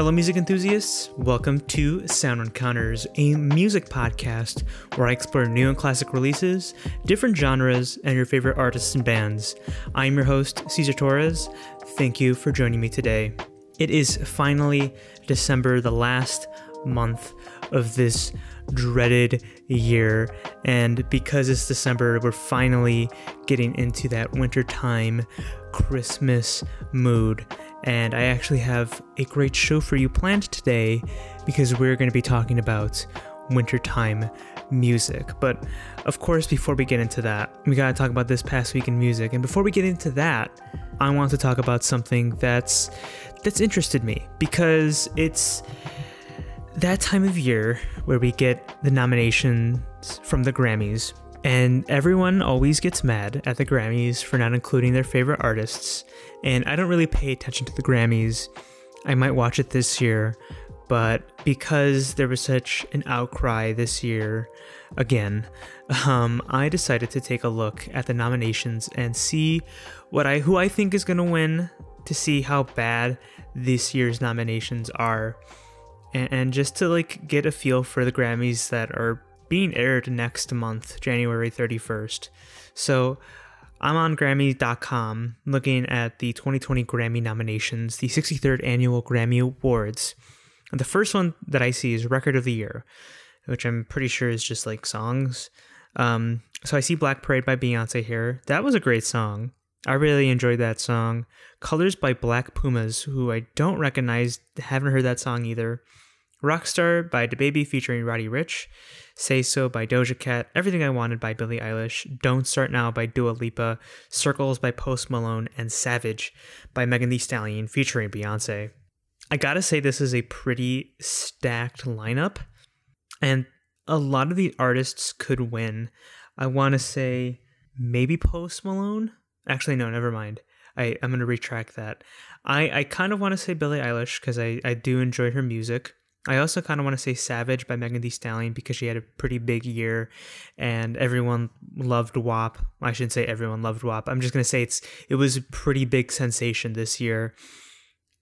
Hello music enthusiasts, welcome to Sound Encounters, a music podcast where I explore new and classic releases, different genres, and your favorite artists and bands. I'm your host, Cesar Torres. Thank you for joining me today. It is finally December, the last month of this dreaded year, and because it's December, we're finally getting into that wintertime Christmas mood. And I actually have a great show for you planned today because we're going to be talking about wintertime music. But of course, before we get into that, we got to talk about this past week in music. And before we get into that, I want to talk about something that's interested me because it's that time of year where we get the nominations from the Grammys. And everyone always gets mad at the Grammys for not including their favorite artists. And I don't really pay attention to the Grammys. I might watch it this year, but because there was such an outcry this year, again, I decided to take a look at the nominations and see who I think is going to win, to see how bad this year's nominations are, and just to like get a feel for the Grammys that are being aired next month, January 31st. So I'm on Grammy.com looking at the 2020 Grammy nominations, the 63rd Annual Grammy Awards. And the first one that I see is Record of the Year, which I'm pretty sure is just like songs. So I see Black Parade by Beyonce here. That was a great song. I really enjoyed that song. Colors by Black Pumas, who I don't recognize, haven't heard that song either. Rockstar by DaBaby featuring Roddy Ricch. Say So by Doja Cat. Everything I Wanted by Billie Eilish. Don't Start Now by Dua Lipa. Circles by Post Malone. And Savage by Megan Thee Stallion featuring Beyonce. I gotta say, this is a pretty stacked lineup, and a lot of the artists could win. I want to say maybe Post Malone. Actually, no, never mind. I'm going to retract that. I kind of want to say Billie Eilish because I do enjoy her music. I also kind of want to say Savage by Megan Thee Stallion because she had a pretty big year and everyone loved WAP. I shouldn't say everyone loved WAP. I'm just going to say it was a pretty big sensation this year.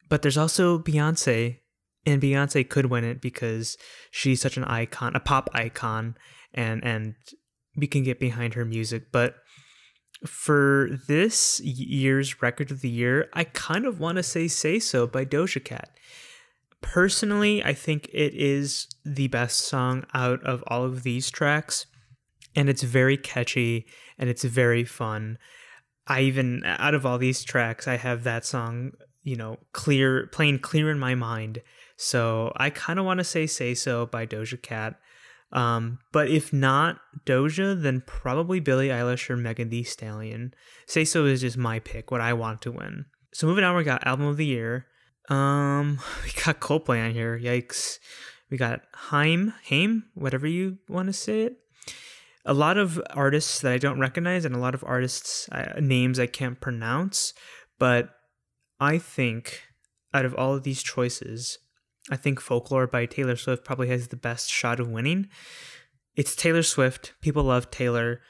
But there's also Beyonce, and Beyonce could win it because she's such an icon, a pop icon, and we can get behind her music. But for this year's Record of the Year, I kind of want to say Say So by Doja Cat. Personally, I think it is the best song out of all of these tracks, and it's very catchy and it's very fun. Out of all these tracks, I have that song, playing clear in my mind. So I kind of want to say Say So by Doja Cat. But if not Doja, then probably Billie Eilish or Megan Thee Stallion. Say So is just my pick, what I want to win. So moving on, we got Album of the Year. We got Coldplay on here. Yikes. We got Haim, whatever you want to say it. A lot of artists that I don't recognize and a lot of artists' names I can't pronounce, but I think out of all of these choices, I think Folklore by Taylor Swift probably has the best shot of winning. It's Taylor Swift. People love Taylor.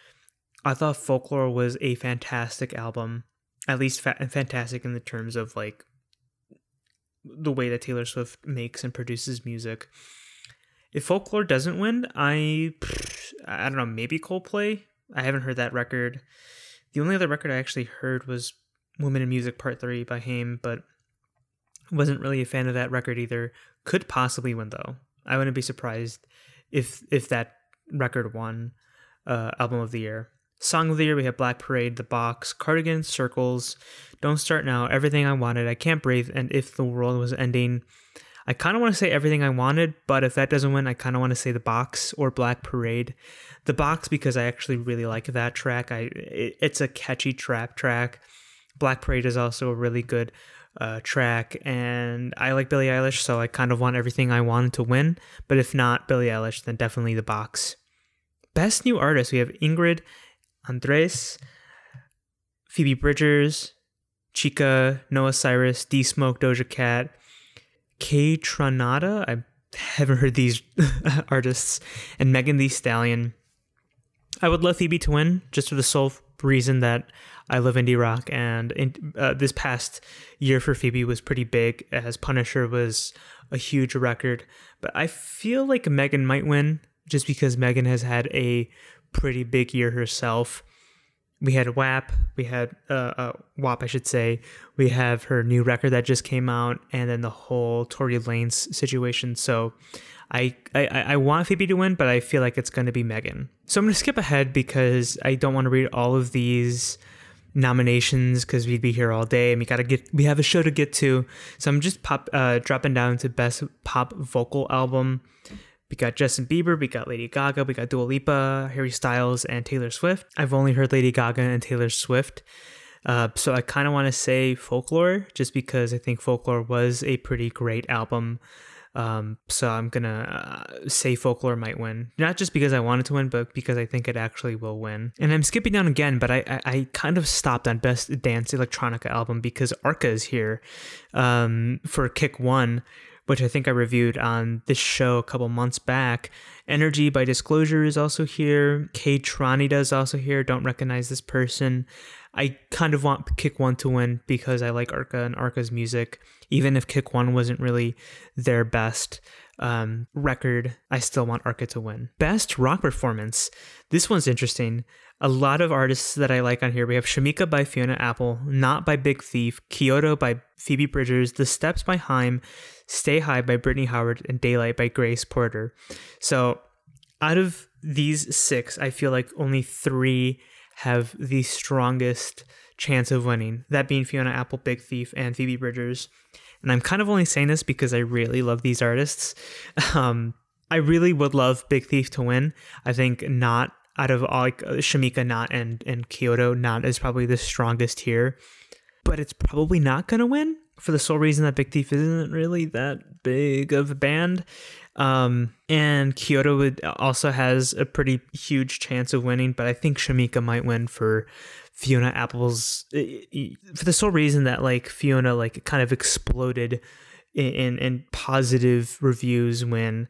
I thought Folklore was a fantastic album, at least fantastic in the terms of like the way that Taylor Swift makes and produces music. If Folklore doesn't win, I don't know, maybe Coldplay. I haven't heard that record. The only other record I actually heard was Women in Music Part 3 by Haim, but wasn't really a fan of that record either. Could possibly win, though. I wouldn't be surprised if that record won Album of the Year. Song of the Year, we have Black Parade, The Box, Cardigan, Circles, Don't Start Now, Everything I Wanted, I Can't Breathe, and If the World Was Ending. I kind of want to say Everything I Wanted, but if that doesn't win, I kind of want to say The Box or Black Parade. The Box, because I actually really like that track. It's a catchy trap track. Black Parade is also a really good track, and I like Billie Eilish, so I kind of want Everything I Wanted to win, but if not Billie Eilish, then definitely The Box. Best New Artist, we have Ingrid Andress, Phoebe Bridgers, Chica, Noah Cyrus, D Smoke, Doja Cat, K Tranada. I haven't heard these artists, and Megan Thee Stallion. I would love Phoebe to win just for the sole reason that I love indie rock, and this past year for Phoebe was pretty big, as Punisher was a huge record. But I feel like Megan might win just because Megan has had a pretty big year herself. We had WAP, we had WAP, I should say. We have her new record that just came out, and then the whole Tory Lanez situation. So I want Phoebe to win, but I feel like it's going to be Megan. So I'm going to skip ahead because I don't want to read all of these nominations because we'd be here all day, and we have a show to get to. So I'm just dropping down to Best Pop Vocal Album. We got Justin Bieber, we got Lady Gaga, we got Dua Lipa, Harry Styles, and Taylor Swift. I've only heard Lady Gaga and Taylor Swift, so I kind of want to say Folklore, just because I think Folklore was a pretty great album. So I'm going to say Folklore might win. Not just because I wanted to win, but because I think it actually will win. And I'm skipping down again, but I kind of stopped on Best Dance Electronica Album because Arca is here for Kick 1, which I think I reviewed on this show a couple months back. Energy by Disclosure is also here. K. Tronida is also here. Don't recognize this person. I kind of want Kick 1 to win because I like Arca and Arca's music. Even if Kick 1 wasn't really their best record, I still want Arca to win. Best Rock Performance. This one's interesting. A lot of artists that I like on here. We have Shamika by Fiona Apple, Not by Big Thief, Kyoto by Phoebe Bridgers, The Steps by Haim, Stay High by Brittany Howard, and Daylight by Grace Potter. So out of these six, I feel like only three have the strongest chance of winning, that being Fiona Apple, Big Thief, and Phoebe Bridgers. And I'm kind of only saying this because I really love these artists. I really would love Big Thief to win. I think Not, out of all, like, Shamika, Not, and Kyoto, Not is probably the strongest here. But it's probably not going to win for the sole reason that Big Thief isn't really that big of a band. And Kyoto also has a pretty huge chance of winning, but I think Shamika might win for Fiona Apple's, for the sole reason that, like, Fiona, like, kind of exploded in positive reviews when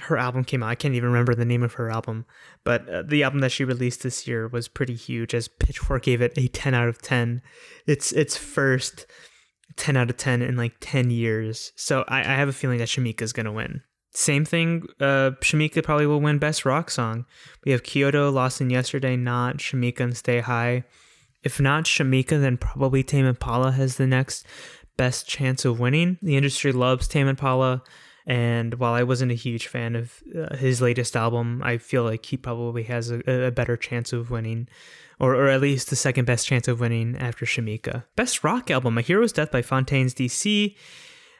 her album came out. I can't even remember the name of her album, but the album that she released this year was pretty huge, as Pitchfork gave it a 10 out of 10. It's first 10 out of 10 in like 10 years. So I have a feeling that Shamika's going to win. Same thing, Shamika probably will win Best Rock Song. We have Kyoto, Lost in Yesterday, Not, Shamika, and Stay High. If not Shamika, then probably Tame Impala has the next best chance of winning. The industry loves Tame Impala, and while I wasn't a huge fan of his latest album, I feel like he probably has a better chance of winning, or at least the second best chance of winning after Shamika. Best Rock Album, A Hero's Death by Fontaines DC,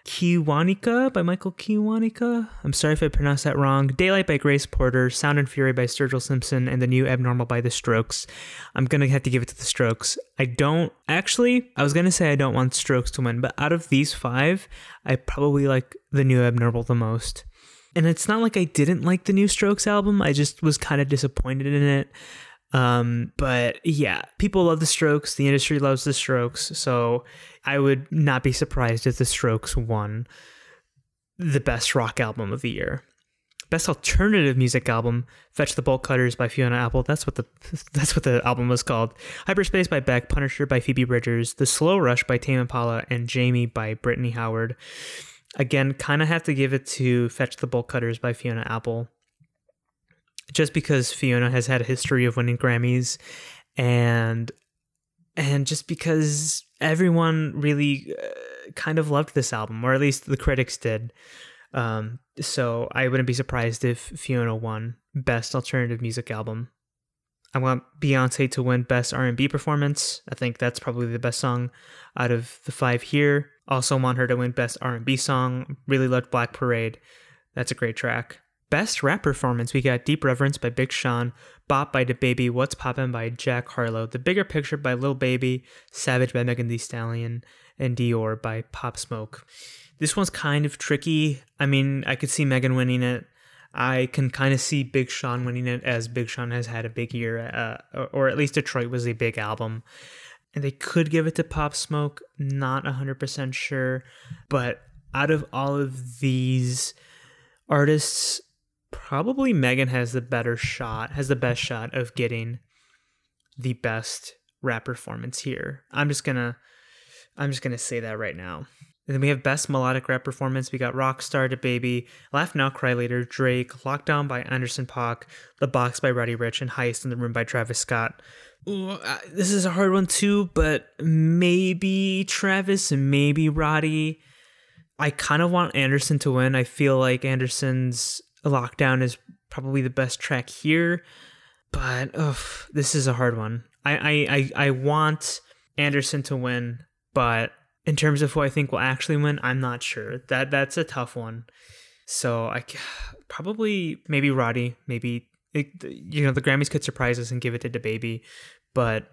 Kiwanuka by Michael Kiwanuka, I'm sorry if I pronounced that wrong, Daylight by Grace Potter, Sound and Fury by Sturgill Simpson, and The New Abnormal by The Strokes. I'm going to have to give it to The Strokes. I was going to say I don't want Strokes to win, but out of these five, I probably like The New Abnormal the most. And it's not like I didn't like the new Strokes album, I just was kind of disappointed in it. But yeah, people love the Strokes, the industry loves the Strokes, so I would not be surprised if the Strokes won the Best Rock Album of the year. Best Alternative Music Album, Fetch the Bolt Cutters by Fiona Apple, that's what the album was called, Hyperspace by Beck, Punisher by Phoebe Bridgers, The Slow Rush by Tame Impala, and Jamie by Brittany Howard. Again, kind of have to give it to Fetch the Bolt Cutters by Fiona Apple, just because Fiona has had a history of winning Grammys, and just because everyone really kind of loved this album, or at least the critics did. So I wouldn't be surprised if Fiona won Best Alternative Music Album. I want Beyonce to win Best R&B Performance. I think that's probably the best song out of the five here. Also want her to win Best R&B Song. Really loved Black Parade. That's a great track. Best Rap Performance, we got Deep Reverence by Big Sean, Bop by DaBaby, What's Poppin' by Jack Harlow, The Bigger Picture by Lil Baby, Savage by Megan Thee Stallion, and Dior by Pop Smoke. This one's kind of tricky. I mean, I could see Megan winning it. I can kind of see Big Sean winning it, as Big Sean has had a big year, or at least Detroit was a big album. And they could give it to Pop Smoke, not 100% sure. But out of all of these artists, probably Megan has the best shot of getting the best rap performance here. I'm just gonna say that right now. And then we have Best Melodic Rap Performance. We got Rockstar, DaBaby, Laugh Now, Cry Later, Drake, Lockdown by Anderson .Paak, The Box by Roddy Ricch, and Heist in the Room by Travis Scott. Ooh, this is a hard one too, but maybe Travis and maybe Roddy. I kind of want Anderson to win. I feel like Anderson's Lockdown is probably the best track here, but this is a hard one. I want Anderson to win, but in terms of who I think will actually win, I'm not sure. That's a tough one. So I probably maybe Roddy, maybe the Grammys could surprise us and give it to DaBaby, but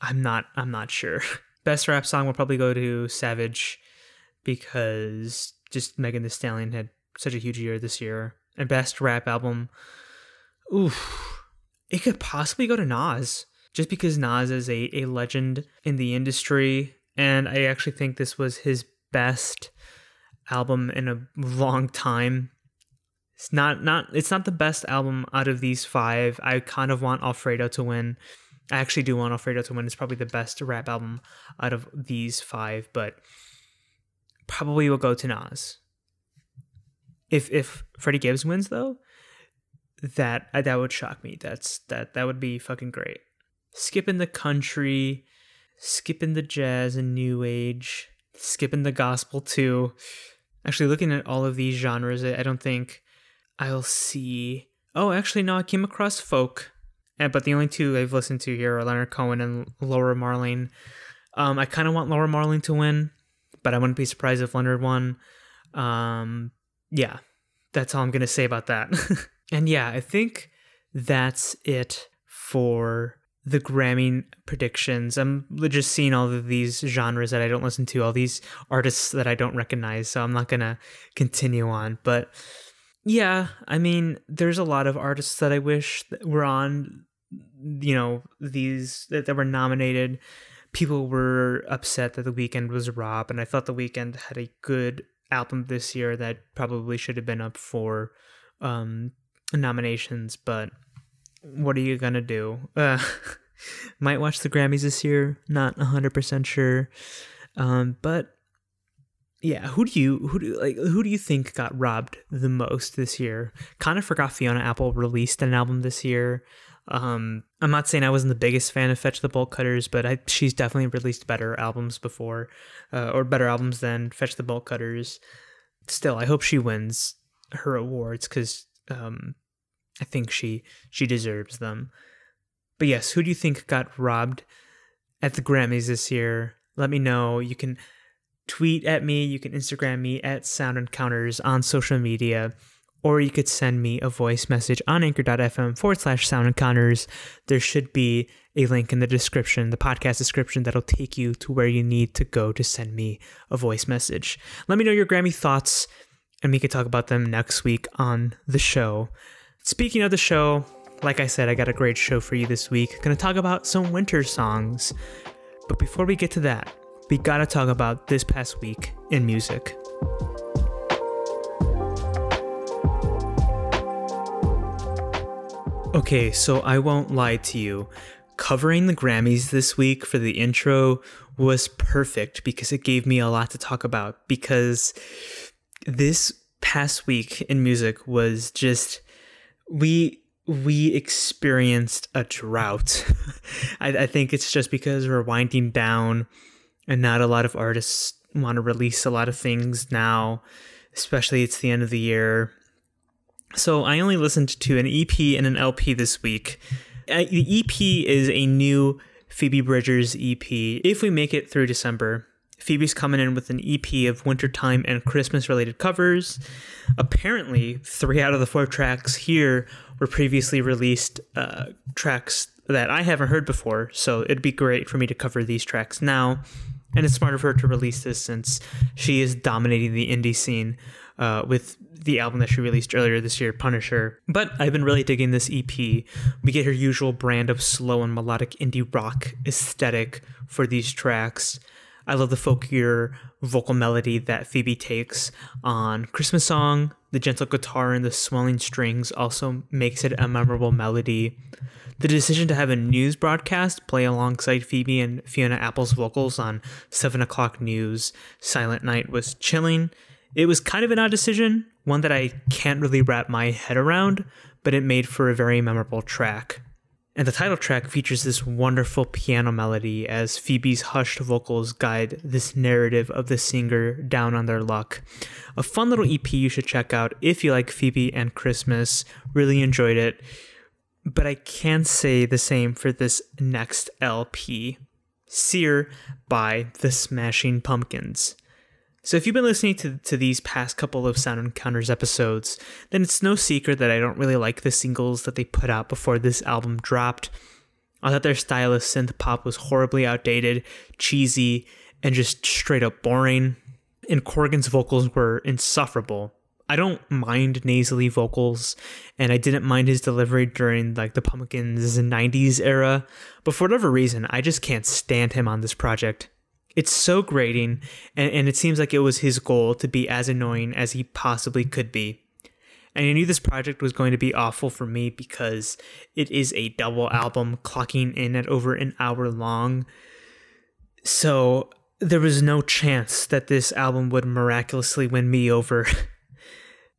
I'm not sure. Best rap song will probably go to Savage because just Megan Thee Stallion had such a huge year this year. And best rap album, it could possibly go to Nas just because Nas is a legend in the industry. And I actually think this was his best album in a long time. It's not the best album out of these five. I kind of want Alfredo to win. I actually do want Alfredo to win. It's probably the best rap album out of these five, but probably will go to Nas. If Freddie Gibbs wins though, that would shock me. That would be fucking great. Skipping the country. Skipping the jazz and new age, skipping the gospel too. Actually, looking at all of these genres, I don't think I'll see. Oh, actually, no, I came across folk. But the only two I've listened to here are Leonard Cohen and Laura Marling. I kind of want Laura Marling to win, but I wouldn't be surprised if Leonard won. Yeah, that's all I'm going to say about that. And yeah, I think that's it for the Grammy predictions. I'm just seeing all of these genres that I don't listen to, all these artists that I don't recognize, so I'm not going to continue on. But yeah, I mean, there's a lot of artists that I wish were on, these that were nominated. People were upset that The Weeknd was robbed, and I thought The Weeknd had a good album this year that probably should have been up for nominations, but what are you going to do? Might watch the Grammys this year. Not 100% sure. But yeah, who do you think got robbed the most this year? Kind of forgot Fiona Apple released an album this year. I'm not saying I wasn't the biggest fan of Fetch the Bolt Cutters, but she's definitely released better albums before, or better albums than Fetch the Bolt Cutters. Still, I hope she wins her awards because, I think she deserves them. But yes, who do you think got robbed at the Grammys this year? Let me know. You can tweet at me. You can Instagram me at Sound Encounters on social media. Or you could send me a voice message on anchor.fm/Sound Encounters. There should be a link in the description, the podcast description, that'll take you to where you need to go to send me a voice message. Let me know your Grammy thoughts, and we can talk about them next week on the show. Speaking of the show, like I said, I got a great show for you this week. Gonna talk about some winter songs. But before we get to that, we gotta talk about this past week in music. Okay, so I won't lie to you. Covering the Grammys this week for the intro was perfect because it gave me a lot to talk about. Because this past week in music was just... We experienced a drought. I think it's just because we're winding down and not a lot of artists want to release a lot of things now, especially it's the end of the year. So I only listened to an EP and an LP this week. The EP is a new Phoebe Bridgers EP. If we make it through December, Phoebe's coming in with an EP of wintertime and Christmas-related covers. Apparently, 3 out of the 4 tracks here were previously released tracks that I haven't heard before, so it'd be great for me to cover these tracks now. And it's smart of her to release this since she is dominating the indie scene with the album that she released earlier this year, Punisher. But I've been really digging this EP. We get her usual brand of slow and melodic indie rock aesthetic for these tracks. I love the folkier vocal melody that Phoebe takes on Christmas Song. The gentle guitar and the swelling strings also makes it a memorable melody. The decision to have a news broadcast play alongside Phoebe and Fiona Apple's vocals on 7 o'clock news Silent Night was chilling. It was kind of an odd decision, one that I can't really wrap my head around, but it made for a very memorable track. And the title track features this wonderful piano melody as Phoebe's hushed vocals guide this narrative of the singer down on their luck. A fun little EP you should check out if you like Phoebe and Christmas. Really enjoyed it. But I can say the same for this next LP, Sear by the Smashing Pumpkins. So if you've been listening to these past couple of Sound Encounters episodes, then it's no secret that I don't really like the singles that they put out before this album dropped. I thought their style of synth pop was horribly outdated, cheesy, and just straight up boring. And Corgan's vocals were insufferable. I don't mind nasally vocals, and I didn't mind his delivery during like the Pumpkins 90s era, but for whatever reason, I just can't stand him on this project. It's so grating, and it seems like it was his goal to be as annoying as he possibly could be. And I knew this project was going to be awful for me because it is a double album clocking in at over an hour long. So there was no chance that this album would miraculously win me over.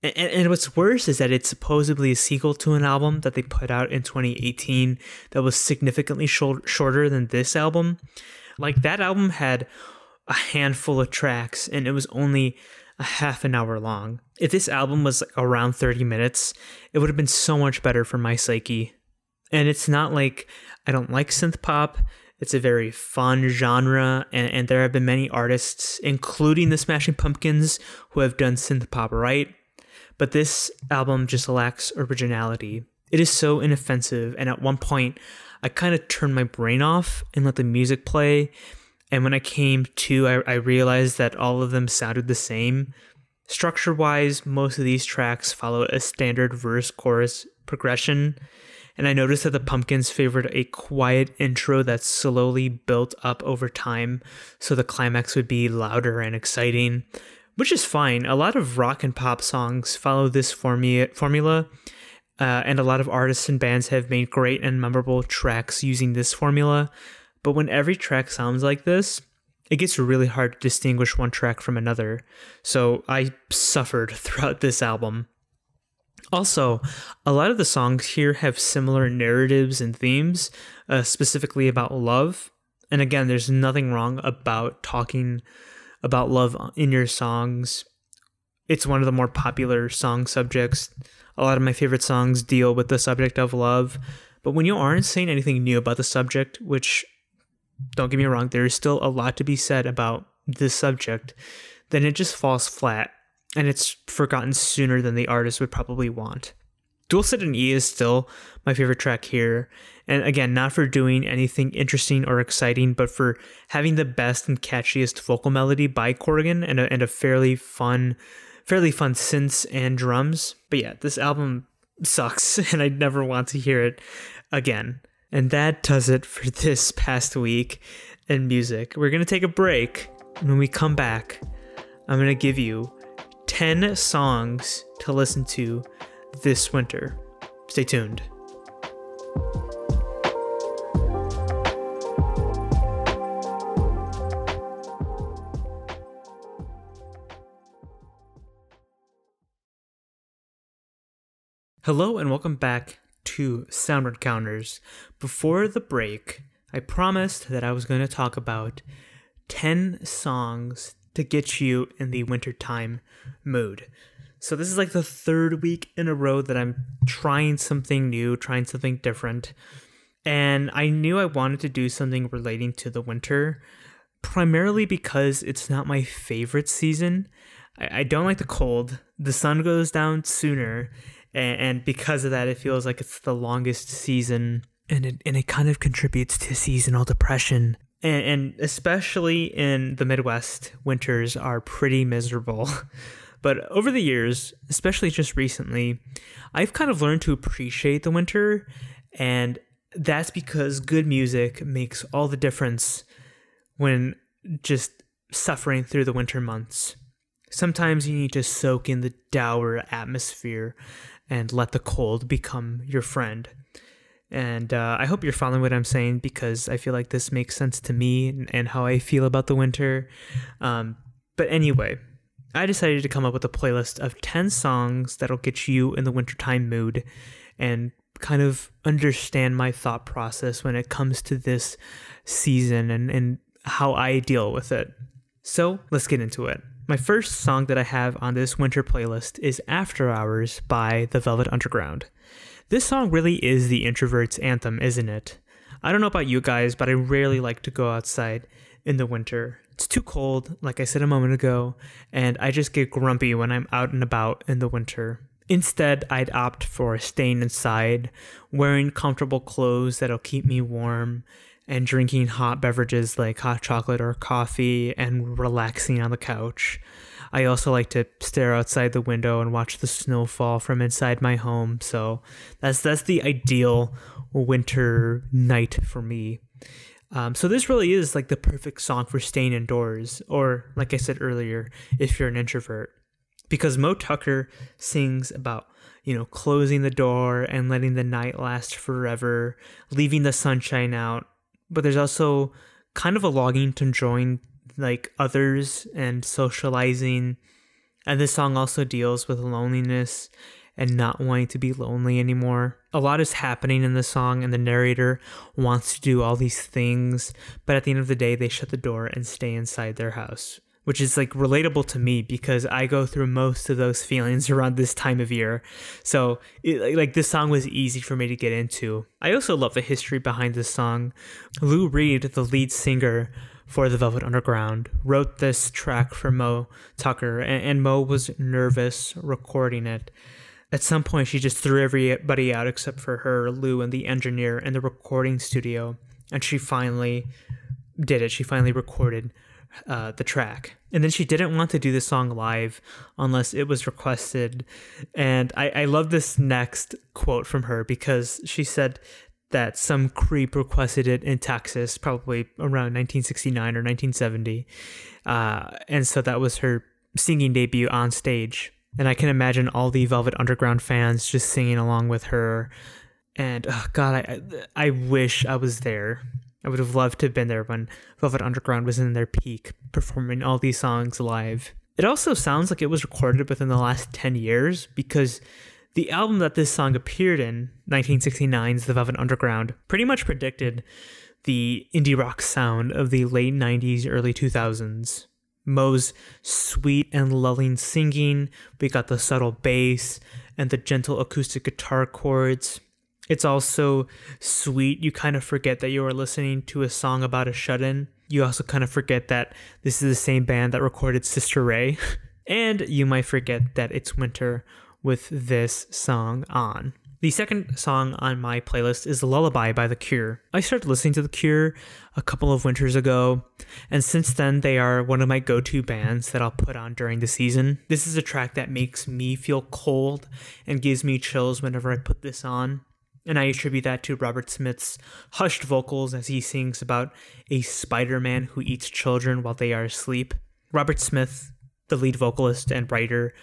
And what's worse is that it's supposedly a sequel to an album that they put out in 2018 that was significantly shorter than this album. Like, that album had a handful of tracks, and it was only a half an hour long. If this album was around 30 minutes, it would have been so much better for my psyche. And it's not like I don't like synth pop. It's a very fun genre, and there have been many artists, including the Smashing Pumpkins, who have done synth pop right. But this album just lacks originality. It is so inoffensive, and at one point, I kind of turned my brain off and let the music play, and when I came to, I realized that all of them sounded the same. Structure-wise, most of these tracks follow a standard verse-chorus progression, and I noticed that the Pumpkins favored a quiet intro that slowly built up over time, so the climax would be louder and exciting, which is fine. A lot of rock and pop songs follow this formula. And a lot of artists and bands have made great and memorable tracks using this formula. But when every track sounds like this, it gets really hard to distinguish one track from another. So I suffered throughout this album. Also, a lot of the songs here have similar narratives and themes, specifically about love. And again, there's nothing wrong about talking about love in your songs. It's one of the more popular song subjects. A lot of my favorite songs deal with the subject of love, but when you aren't saying anything new about the subject, which, don't get me wrong, there is still a lot to be said about this subject, then it just falls flat, and it's forgotten sooner than the artist would probably want. Dual Set in E is still my favorite track here, and again, not for doing anything interesting or exciting, but for having the best and catchiest vocal melody by Corgan and a fairly fun synths and drums. But yeah, this album sucks, and I'd never want to hear it again. And that does it for this past week in music. We're going to take a break, and when we come back, I'm going to give you 10 songs to listen to this winter. Stay tuned. Hello and welcome back to Sound Encounters. Before the break, I promised that I was going to talk about 10 songs to get you in the wintertime mood. So this is like the third week in a row that I'm trying something new, trying something different. And I knew I wanted to do something relating to the winter, primarily because it's not my favorite season. I don't like the cold. The sun goes down sooner. And because of that, it feels like it's the longest season, and it kind of contributes to seasonal depression. And especially in the Midwest, winters are pretty miserable. But over the years, especially just recently, I've kind of learned to appreciate the winter, and that's because good music makes all the difference when just suffering through the winter months. Sometimes you need to soak in the dour atmosphere and let the cold become your friend. And I hope you're following what I'm saying, because I feel like this makes sense to me and how I feel about the winter. But anyway, I decided to come up with a playlist of 10 songs that'll get you in the wintertime mood and kind of understand my thought process when it comes to this season and how I deal with it. So let's get into it. My first song that I have on this winter playlist is After Hours by The Velvet Underground. This song really is the introvert's anthem, isn't it? I don't know about you guys, but I rarely like to go outside in the winter. It's too cold, like I said a moment ago, and I just get grumpy when I'm out and about in the winter. Instead, I'd opt for staying inside, wearing comfortable clothes that'll keep me warm, and drinking hot beverages like hot chocolate or coffee and relaxing on the couch. I also like to stare outside the window and watch the snow fall from inside my home, so that's the ideal winter night for me. So this really is like the perfect song for staying indoors, or like I said earlier, if you're an introvert. Because Moe Tucker sings about, closing the door and letting the night last forever, leaving the sunshine out. But there's also kind of a longing to join like others and socializing. And this song also deals with loneliness and not wanting to be lonely anymore. A lot is happening in this song, and the narrator wants to do all these things, but at the end of the day, they shut the door and stay inside their house, which is like relatable to me because I go through most of those feelings around this time of year. So this song was easy for me to get into. I also love the history behind this song. Lou Reed, the lead singer for The Velvet Underground, wrote this track for Moe Tucker, and Moe was nervous recording it. At some point, she just threw everybody out except for her, Lou, and the engineer in the recording studio, and she finally did it. She finally recorded the track. And then she didn't want to do the song live unless it was requested. And I love this next quote from her, because she said that some creep requested it in Texas, probably around 1969 or 1970. And so that was her singing debut on stage. And I can imagine all the Velvet Underground fans just singing along with her. And oh God, I wish I was there. I would have loved to have been there when Velvet Underground was in their peak, performing all these songs live. It also sounds like it was recorded within the last 10 years, because the album that this song appeared in, 1969's The Velvet Underground, pretty much predicted the indie rock sound of the late 90s, early 2000s. Moe's sweet and lulling singing, we got the subtle bass and the gentle acoustic guitar chords. It's also sweet. You kind of forget that you are listening to a song about a shut-in. You also kind of forget that this is the same band that recorded Sister Ray. And you might forget that it's winter with this song on. The second song on my playlist is Lullaby by The Cure. I started listening to The Cure a couple of winters ago, and since then they are one of my go-to bands that I'll put on during the season. This is a track that makes me feel cold and gives me chills whenever I put this on. And I attribute that to Robert Smith's hushed vocals as he sings about a Spider-Man who eats children while they are asleep. Robert Smith, the lead vocalist and writer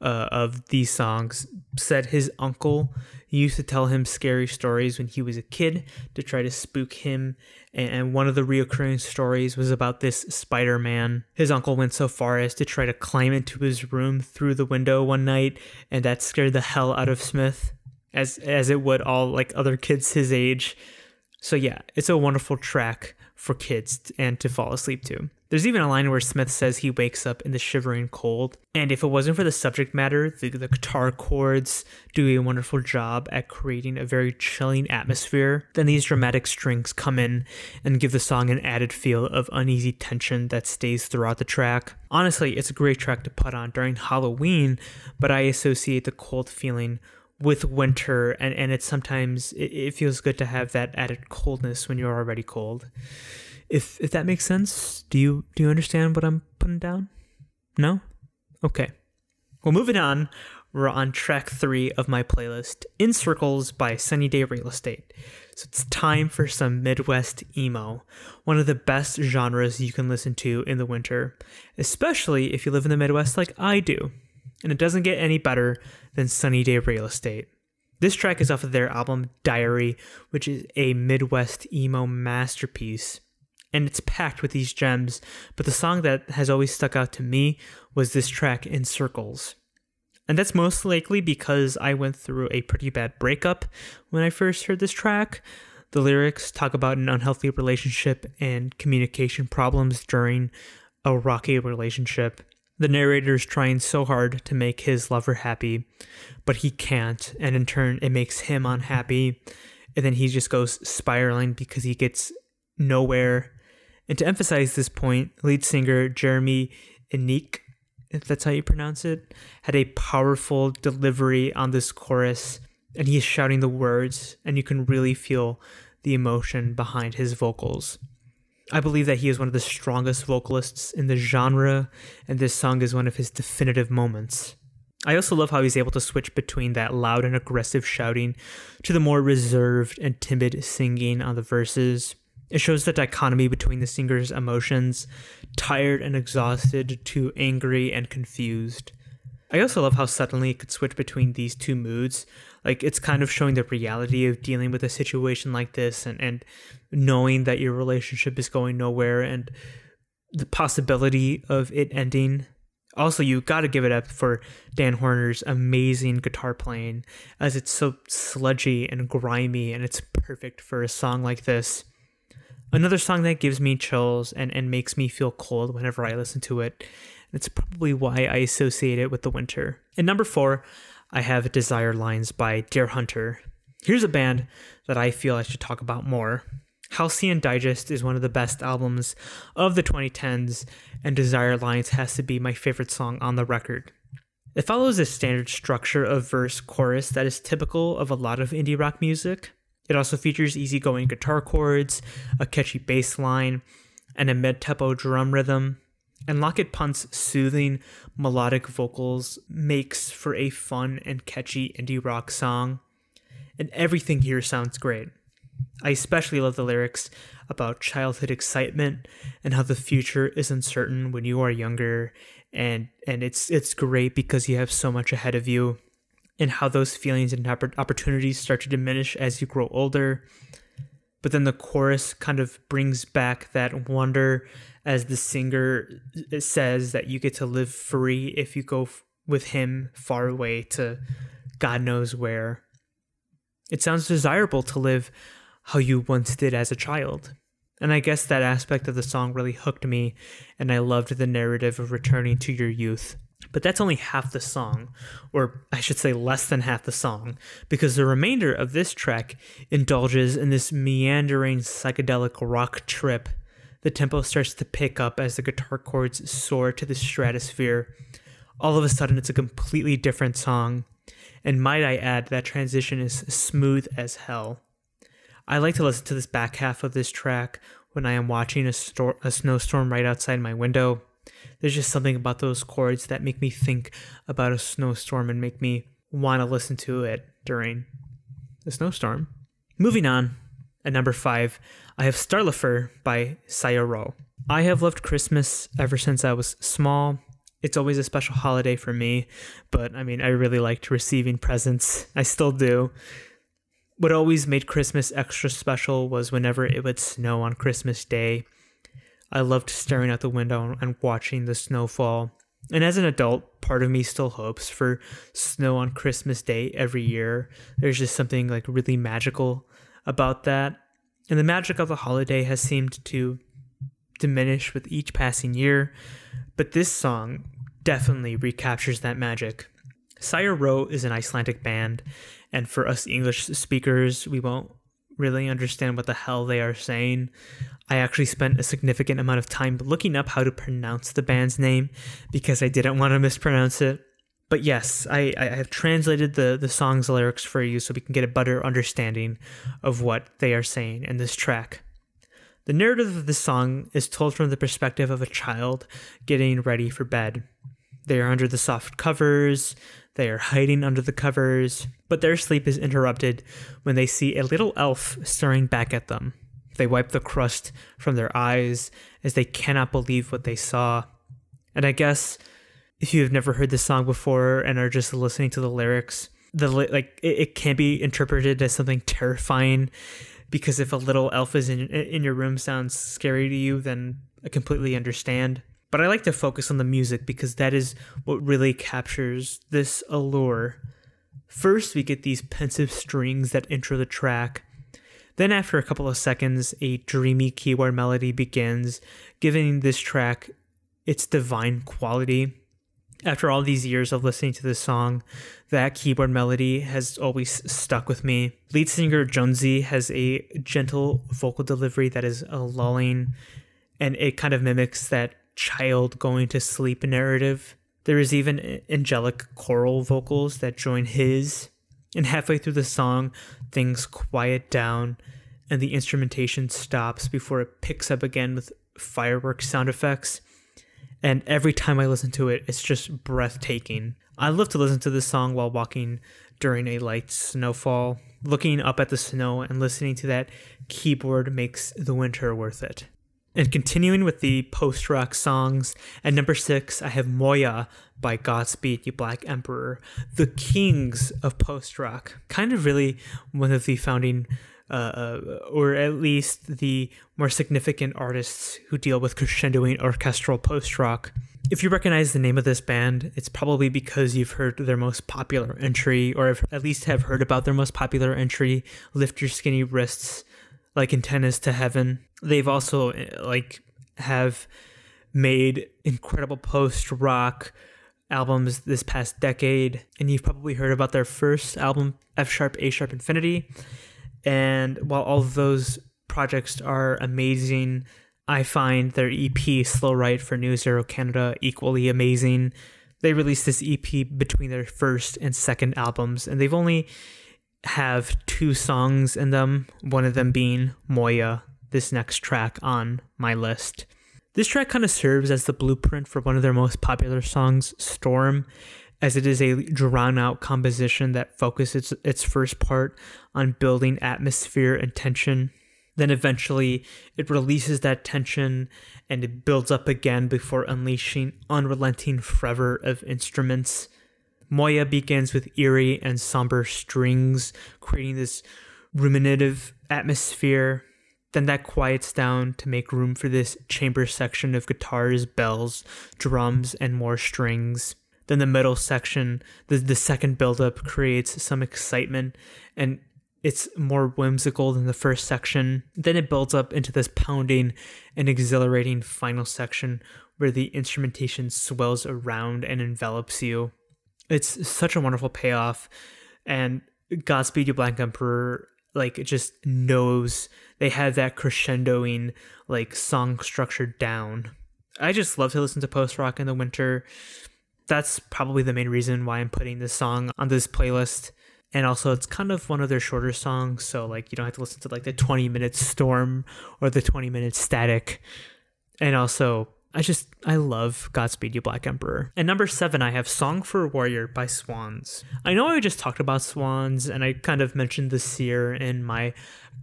of these songs, said his uncle used to tell him scary stories when he was a kid to try to spook him. And one of the reoccurring stories was about this Spider-Man. His uncle went so far as to try to climb into his room through the window one night, and that scared the hell out of Smith, as it would all like other kids his age. So yeah, it's a wonderful track for kids and to fall asleep to. There's even a line where Smith says he wakes up in the shivering cold. And if it wasn't for the subject matter, the guitar chords do a wonderful job at creating a very chilling atmosphere. Then these dramatic strings come in and give the song an added feel of uneasy tension that stays throughout the track. Honestly, it's a great track to put on during Halloween, but I associate the cold feeling with winter, and it's sometimes it feels good to have that added coldness when you're already cold. If that makes sense, do you understand what I'm putting down? No? Okay. Well, moving on, We're on track 3 of my playlist, In Circles by Sunny Day Real Estate. So it's time for some Midwest emo, one of the best genres you can listen to in the winter, especially if you live in the Midwest like I do. And it doesn't get any better than Sunny Day Real Estate. This track is off of their album Diary, which is a Midwest emo masterpiece. And it's packed with these gems, but the song that has always stuck out to me was this track, In Circles. And that's most likely because I went through a pretty bad breakup when I first heard this track. The lyrics talk about an unhealthy relationship and communication problems during a rocky relationship. The narrator is trying so hard to make his lover happy, but he can't, and in turn it makes him unhappy, and then he just goes spiraling because he gets nowhere. And to emphasize this point, lead singer Jeremy Enick, if that's how you pronounce it, had a powerful delivery on this chorus, and he's shouting the words, and you can really feel the emotion behind his vocals. I believe that he is one of the strongest vocalists in the genre, and this song is one of his definitive moments. I also love how he's able to switch between that loud and aggressive shouting to the more reserved and timid singing on the verses. It shows the dichotomy between the singer's emotions, tired and exhausted, to angry and confused. I also love how suddenly it could switch between these two moods. Like, it's kind of showing the reality of dealing with a situation like this and knowing that your relationship is going nowhere and the possibility of it ending. Also, you gotta give it up for Dan Horner's amazing guitar playing, as it's so sludgy and grimy, and it's perfect for a song like this. Another song that gives me chills and makes me feel cold whenever I listen to it. It's probably why I associate it with the winter. And number 4, I have Desire Lines by Deer Hunter. Here's a band that I feel I should talk about more. Halcyon Digest is one of the best albums of the 2010s, and Desire Lines has to be my favorite song on the record. It follows a standard structure of verse-chorus that is typical of a lot of indie rock music. It also features easygoing guitar chords, a catchy bass line, and a mid-tempo drum rhythm. And Lockett Punt's soothing, melodic vocals makes for a fun and catchy indie rock song. And everything here sounds great. I especially love the lyrics about childhood excitement and how the future is uncertain when you are younger. And it's great because you have so much ahead of you, and how those feelings and opportunities start to diminish as you grow older. But then the chorus kind of brings back that wonder as the singer says that you get to live free if you go with him far away to God knows where. It sounds desirable to live how you once did as a child. And I guess that aspect of the song really hooked me, and I loved the narrative of returning to your youth. But that's only half the song, or I should say less than half the song, because the remainder of this track indulges in this meandering psychedelic rock trip. The tempo starts to pick up as the guitar chords soar to the stratosphere. All of a sudden, it's a completely different song, and might I add, that transition is smooth as hell. I like to listen to this back half of this track when I am watching a snowstorm right outside my window. There's just something about those chords that make me think about a snowstorm and make me want to listen to it during the snowstorm. Moving on, at number 5, I have Starlifer by Sayaro. I have loved Christmas ever since I was small. It's always a special holiday for me, but I mean, I really liked receiving presents. I still do. What always made Christmas extra special was whenever it would snow on Christmas Day. I loved staring out the window and watching the snowfall. And as an adult, part of me still hopes for snow on Christmas Day every year. There's just something like really magical about that. And the magic of the holiday has seemed to diminish with each passing year. But this song definitely recaptures that magic. Sayaro is an Icelandic band. And for us English speakers, we won't really understand what the hell they are saying. I actually spent a significant amount of time looking up how to pronounce the band's name because I didn't want to mispronounce it. But yes, I have translated the song's lyrics for you so we can get a better understanding of what they are saying in this track. The narrative of this song is told from the perspective of a child getting ready for bed. They are under the soft covers, They are hiding under the covers, but their sleep is interrupted when they see a little elf staring back at them. They wipe the crust from their eyes as they cannot believe what they saw. And I guess if you have never heard this song before and are just listening to the lyrics, it can be interpreted as something terrifying, because if a little elf is in your room sounds scary to you, then I completely understand. But I like to focus on the music because that is what really captures this allure. First, we get these pensive strings that intro the track. Then after a couple of seconds, a dreamy keyboard melody begins, giving this track its divine quality. After all these years of listening to this song, that keyboard melody has always stuck with me. Lead singer Jonesy has a gentle vocal delivery that is lulling, and it kind of mimics that child going to sleep narrative. There is even angelic choral vocals that join his, and halfway through the song, things quiet down and the instrumentation stops before it picks up again with fireworks sound effects. And every time I listen to it, it's just breathtaking. I love to listen to this song while walking during a light snowfall. Looking up at the snow and listening to that keyboard makes the winter worth it. And continuing with the post-rock songs, at number 6, I have Moya by Godspeed You Black Emperor, the kings of post-rock. Kind of really one of the founding, or at least the more significant artists who deal with crescendoing orchestral post-rock. If you recognize the name of this band, it's probably because you've heard their most popular entry, or at least have heard about their most popular entry, Lift Your Skinny Wrists, like Antennas to Heaven. They've also have made incredible post-rock albums this past decade, and you've probably heard about their first album, F-sharp, A-sharp, Infinity. And while all of those projects are amazing, I find their EP, Slow Ride for New Zero Canada, equally amazing. They released this EP between their first and second albums, and they've only have 2 songs in them, one of them being Moya, this next track on my list. This track kind of serves as the blueprint for one of their most popular songs, Storm, as it is a drawn-out composition that focuses its first part on building atmosphere and tension. Then eventually, it releases that tension and it builds up again before unleashing unrelenting fervor of instruments. Moya begins with eerie and somber strings, creating this ruminative atmosphere. Then that quiets down to make room for this chamber section of guitars, bells, drums, and more strings. Then the middle section, the second buildup, creates some excitement, and it's more whimsical than the first section. Then it builds up into this pounding and exhilarating final section where the instrumentation swells around and envelops you. It's such a wonderful payoff, and Godspeed You Black Emperor, it just knows they have that crescendoing, song structure down. I just love to listen to post-rock in the winter. That's probably the main reason why I'm putting this song on this playlist, and also it's kind of one of their shorter songs, so, you don't have to listen to, the 20-minute Storm or the 20-minute Static, and also I love Godspeed You Black Emperor. At number 7, I have Song for a Warrior by Swans. I know I just talked about Swans, and I kind of mentioned the Seer in my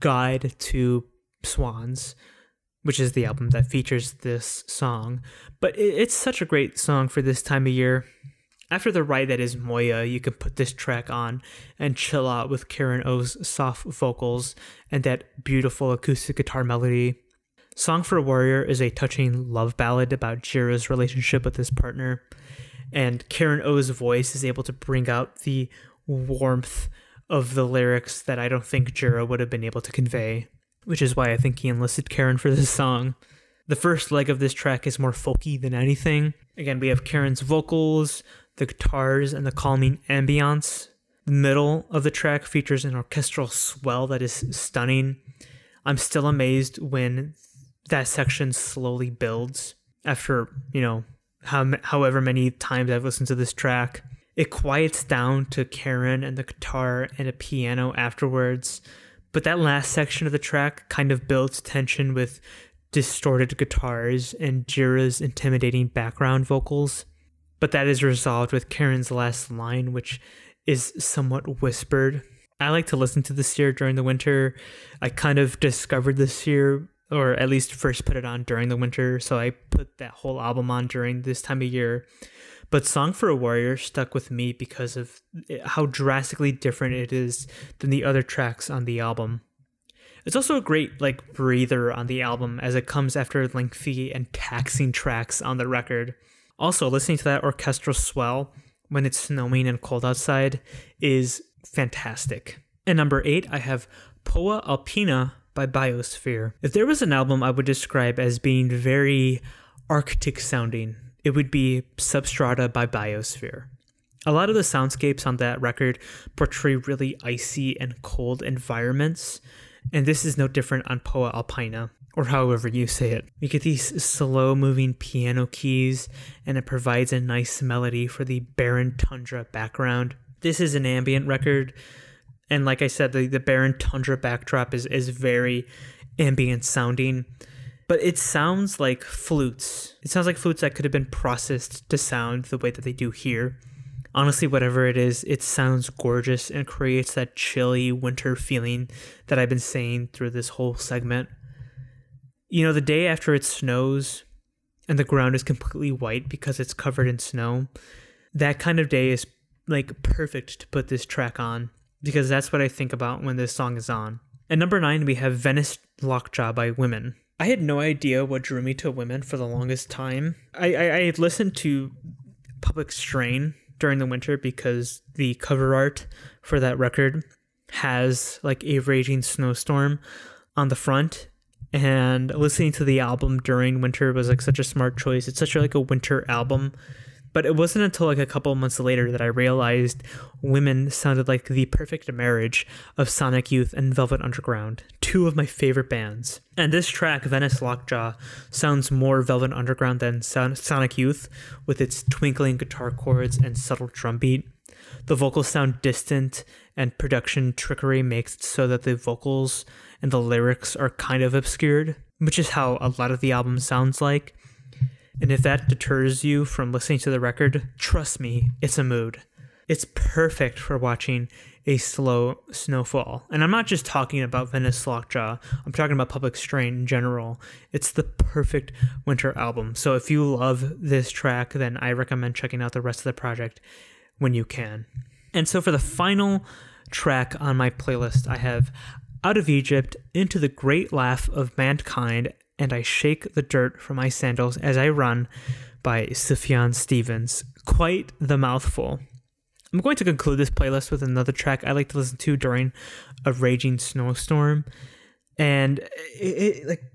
guide to Swans, which is the album that features this song. But it's such a great song for this time of year. After the ride that is Moya, you can put this track on and chill out with Karen O's soft vocals and that beautiful acoustic guitar melody. Song for a Warrior is a touching love ballad about Jiro's relationship with his partner, and Karen O's voice is able to bring out the warmth of the lyrics that I don't think Jiro would have been able to convey, which is why I think he enlisted Karen for this song. The first leg of this track is more folky than anything. Again, we have Karen's vocals, the guitars, and the calming ambience. The middle of the track features an orchestral swell that is stunning. I'm still amazed when that section slowly builds after, however many times I've listened to this track. It quiets down to Karen and the guitar and a piano afterwards, but that last section of the track kind of builds tension with distorted guitars and Jira's intimidating background vocals. but that is resolved with Karen's last line, which is somewhat whispered. I like to listen to this year during the winter. I kind of discovered this year, or at least first put it on during the winter, so I put that whole album on during this time of year. But Song for a Warrior stuck with me because of how drastically different it is than the other tracks on the album. It's also a great breather on the album, as it comes after lengthy and taxing tracks on the record. Also, listening to that orchestral swell when it's snowing and cold outside is fantastic. At number 8, I have Poa Alpina by Biosphere. If there was an album I would describe as being very Arctic sounding, it would be Substrata by Biosphere. A lot of the soundscapes on that record portray really icy and cold environments, and this is no different on Poa Alpina, or however you say it. You get these slow-moving piano keys, and it provides a nice melody for the barren tundra background. This is an ambient record, and like I said, the barren tundra backdrop is very ambient sounding. But it sounds like flutes. It sounds like flutes that could have been processed to sound the way that they do here. Honestly, whatever it is, it sounds gorgeous and creates that chilly winter feeling that I've been saying through this whole segment. You know, the day after it snows and the ground is completely white because it's covered in snow, that kind of day is perfect to put this track on, because that's what I think about when this song is on. At number 9, we have Venice Lockjaw by Women. I had no idea what drew me to Women for the longest time. I had listened to Public Strain during the winter because the cover art for that record has a raging snowstorm on the front, and listening to the album during winter was such a smart choice. It's such a winter album. But it wasn't until a couple months later that I realized Women sounded like the perfect marriage of Sonic Youth and Velvet Underground, two of my favorite bands. And this track, Venice Lockjaw, sounds more Velvet Underground than Sonic Youth, with its twinkling guitar chords and subtle drum beat. The vocals sound distant, and production trickery makes it so that the vocals and the lyrics are kind of obscured, which is how a lot of the album sounds like. And if that deters you from listening to the record, trust me, it's a mood. It's perfect for watching a slow snowfall. And I'm not just talking about Venice Lockjaw. I'm talking about Public Strain in general. It's the perfect winter album. So if you love this track, then I recommend checking out the rest of the project when you can. And so for the final track on my playlist, I have Out of Egypt, Into the Great Laugh of Mankind, and I Shake the Dirt from My Sandals As I Run by Sufjan Stevens. Quite the mouthful. I'm going to conclude this playlist with another track I like to listen to during a raging snowstorm. And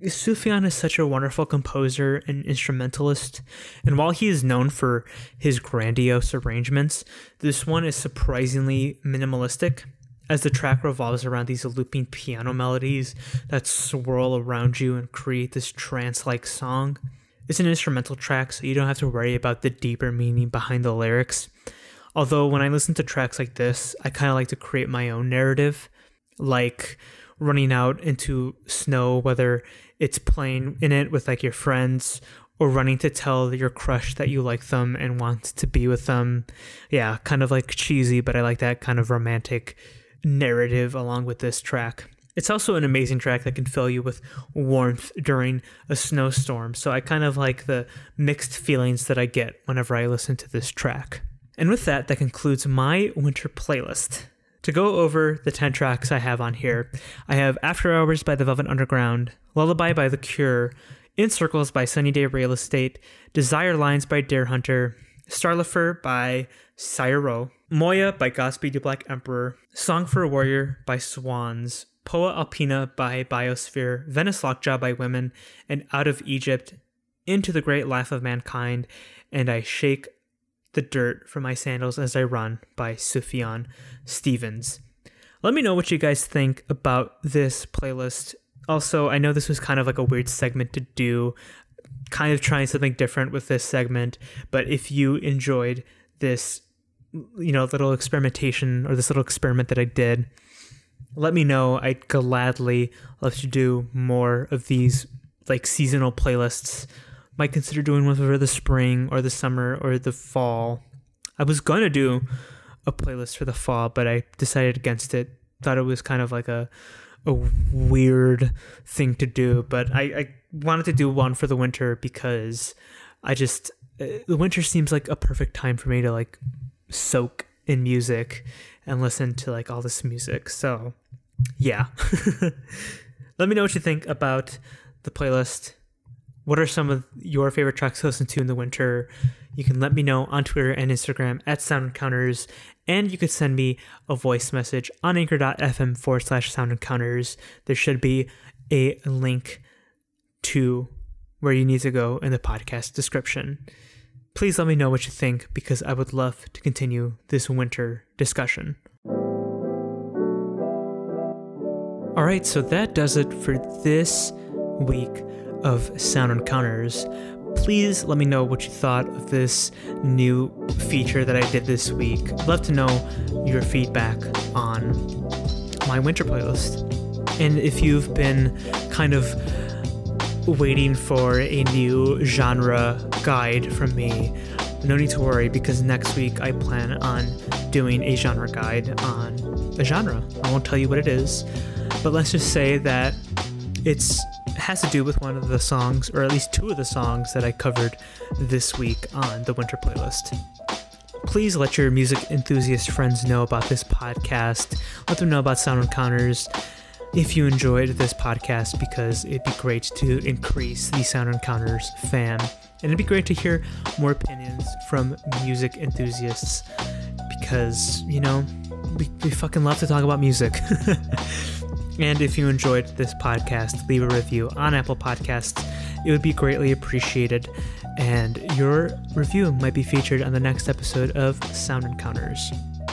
Sufjan is such a wonderful composer and instrumentalist. And while he is known for his grandiose arrangements, this one is surprisingly minimalistic, as the track revolves around these looping piano melodies that swirl around you and create this trance-like song. It's an instrumental track, so you don't have to worry about the deeper meaning behind the lyrics. Although when I listen to tracks like this, I kind of like to create my own narrative, like running out into snow, whether it's playing in it with your friends, or running to tell your crush that you like them and want to be with them. Yeah, kind of cheesy, but I like that kind of romantic narrative along with this track. It's also an amazing track that can fill you with warmth during a snowstorm, so I kind of like the mixed feelings that I get whenever I listen to this track. And with that, that concludes my winter playlist. To go over the 10 tracks I have on here, I have After Hours by The Velvet Underground, Lullaby by The Cure, In Circles by Sunny Day Real Estate, Desire Lines by Deer Hunter, Starlifer by Cyro, Moya by Godspeed You Black Emperor, Song for a Warrior by Swans, Poa Alpina by Biosphere, Venice Lockjaw by Women, and Out of Egypt, Into the Great Laugh of Mankind, and I Shake the Dirt from My Sandals As I Run by Sufjan Stevens. Let me know what you guys think about this playlist. Also, I know this was kind of a weird segment to do, kind of trying something different with this segment, but if you enjoyed this this little experiment that I did, let me know. I'd gladly love to do more of these seasonal playlists might consider doing one for the spring or the summer or the fall. I was going to do a playlist for the fall, but I decided against it. Thought it was kind of like a weird thing to do, but I wanted to do one for the winter because I just, the winter seems like a perfect time for me to like soak in music and listen to like all this music. So yeah. Let me know what you think about the playlist. What are some of your favorite tracks to listen to in the winter? You can let me know on Twitter and Instagram at Sound Encounters, and you could send me a voice message on anchor.fm/Sound Encounters. There should be a link to where you need to go in the podcast description. Please let me know what you think, because I would love to continue this winter discussion. All right, so that does it for this week of Sound Encounters. Please let me know what you thought of this new feature that I did this week. I'd love to know your feedback on my winter playlist. And if you've been kind of waiting for a new genre guide from me, no need to worry, because next week I plan on doing a genre guide on a genre. I won't tell you what it is, but let's just say that it's has to do with one of the songs, or at least two of the songs that I covered this week on the winter playlist. Please let your music enthusiast friends know about this podcast. Let them know about Sound Encounters if you enjoyed this podcast, because it'd be great to increase the Sound Encounters fam. And it'd be great to hear more opinions from music enthusiasts, because, you know, we fucking love to talk about music. And if you enjoyed this podcast, leave a review on Apple Podcasts. It would be greatly appreciated, and your review might be featured on the next episode of Sound Encounters.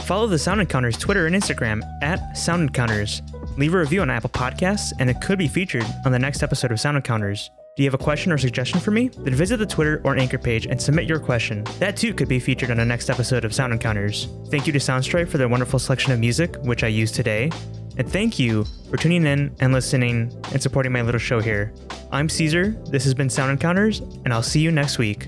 Follow the Sound Encounters Twitter and Instagram at Sound Encounters. Leave a review on Apple Podcasts, and it could be featured on the next episode of Sound Encounters. Do you have a question or suggestion for me? Then visit the Twitter or Anchor page and submit your question. That too could be featured on the next episode of Sound Encounters. Thank you to Soundstripe for their wonderful selection of music, which I used today. And thank you for tuning in and listening and supporting my little show here. I'm Cesar, this has been Sound Encounters, and I'll see you next week.